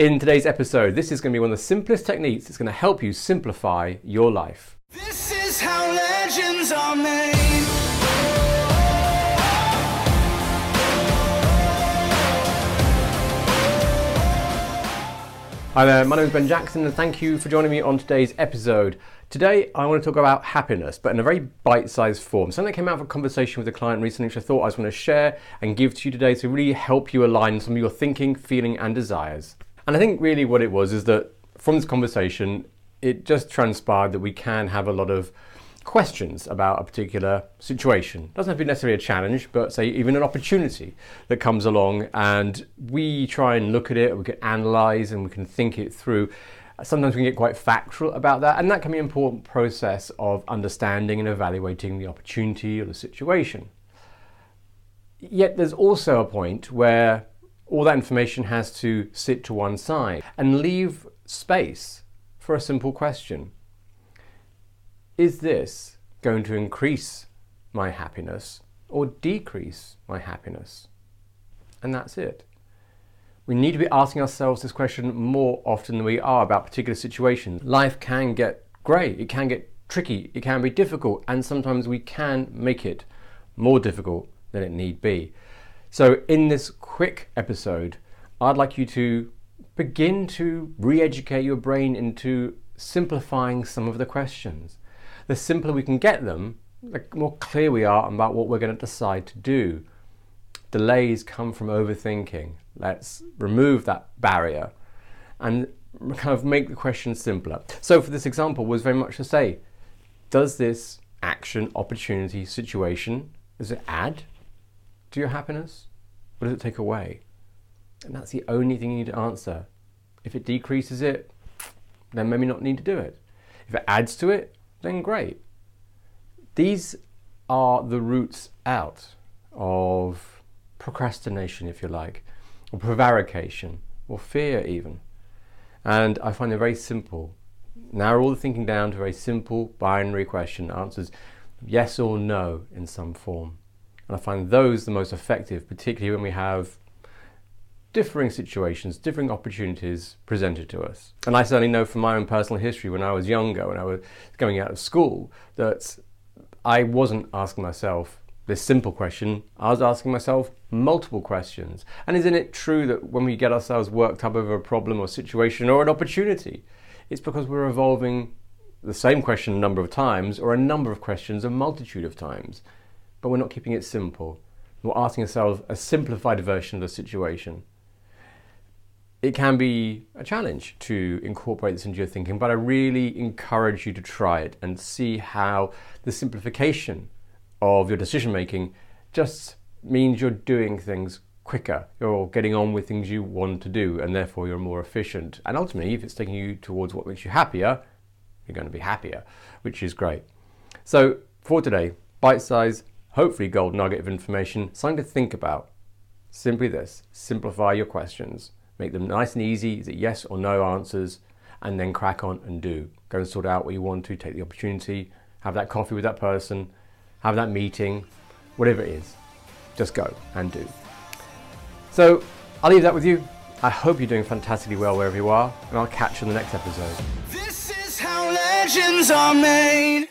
In today's episode, this is going to be one of the simplest techniques that's going to help you simplify your life. This is how legends are made. Hi there, my name is Ben Jackson and thank you for joining me on today's episode. Today I want to talk about happiness, but in a very bite-sized form. Something that came out of a conversation with a client recently which I thought I was going to share and give to you today to really help you align some of your thinking, feeling and desires. And I think really what it was is that from this conversation it just transpired that we can have a lot of questions about a particular situation. Doesn't have to be necessarily a challenge, but say even an opportunity that comes along, and we try and look at it, we can analyze and we can think it through. Sometimes we can get quite factual about that, and that can be an important process of understanding and evaluating the opportunity or the situation. Yet there's also a point where all that information has to sit to one side and leave space for a simple question. Is this going to increase my happiness or decrease my happiness? And that's it. We need to be asking ourselves this question more often than we are about particular situations. Life can get grey, it can get tricky, it can be difficult, and sometimes we can make it more difficult than it need be. So in this quick episode, I'd like you to begin to re-educate your brain into simplifying some of the questions. The simpler we can get them, the more clear we are about what we're going to decide to do. Delays come from overthinking. Let's remove that barrier and kind of make the question simpler. So for this example was very much to say, does this action, opportunity, situation, does it add to your happiness? Or does it take away? And that's the only thing you need to answer. If it decreases it, then maybe not need to do it. If it adds to it, then great. These are the roots out of procrastination, if you like, or prevarication, or fear even. And I find they're very simple. Narrow all the thinking down to a very simple binary question, answers yes or no in some form. And I find those the most effective, particularly when we have differing situations, differing opportunities presented to us. And I certainly know from my own personal history when I was younger, when I was going out of school, that I wasn't asking myself this simple question. I was asking myself multiple questions. And isn't it true that when we get ourselves worked up over a problem or situation or an opportunity, it's because we're evolving the same question a number of times or a number of questions a multitude of times, but we're not keeping it simple. We're asking ourselves a simplified version of the situation. It can be a challenge to incorporate this into your thinking, but I really encourage you to try it and see how the simplification of your decision making just means you're doing things quicker, you're getting on with things you want to do, and therefore you're more efficient. And ultimately, if it's taking you towards what makes you happier, you're going to be happier, which is great. So for today, bite-sized, hopefully gold nugget of information, something to think about. Simply this, simplify your questions. Make them nice and easy, is it yes or no answers, and then crack on and do. Go and sort out what you want to, take the opportunity, have that coffee with that person, have that meeting, whatever it is, just go and do. So I'll leave that with you. I hope you're doing fantastically well wherever you are, and I'll catch you in the next episode. This is how legends are made.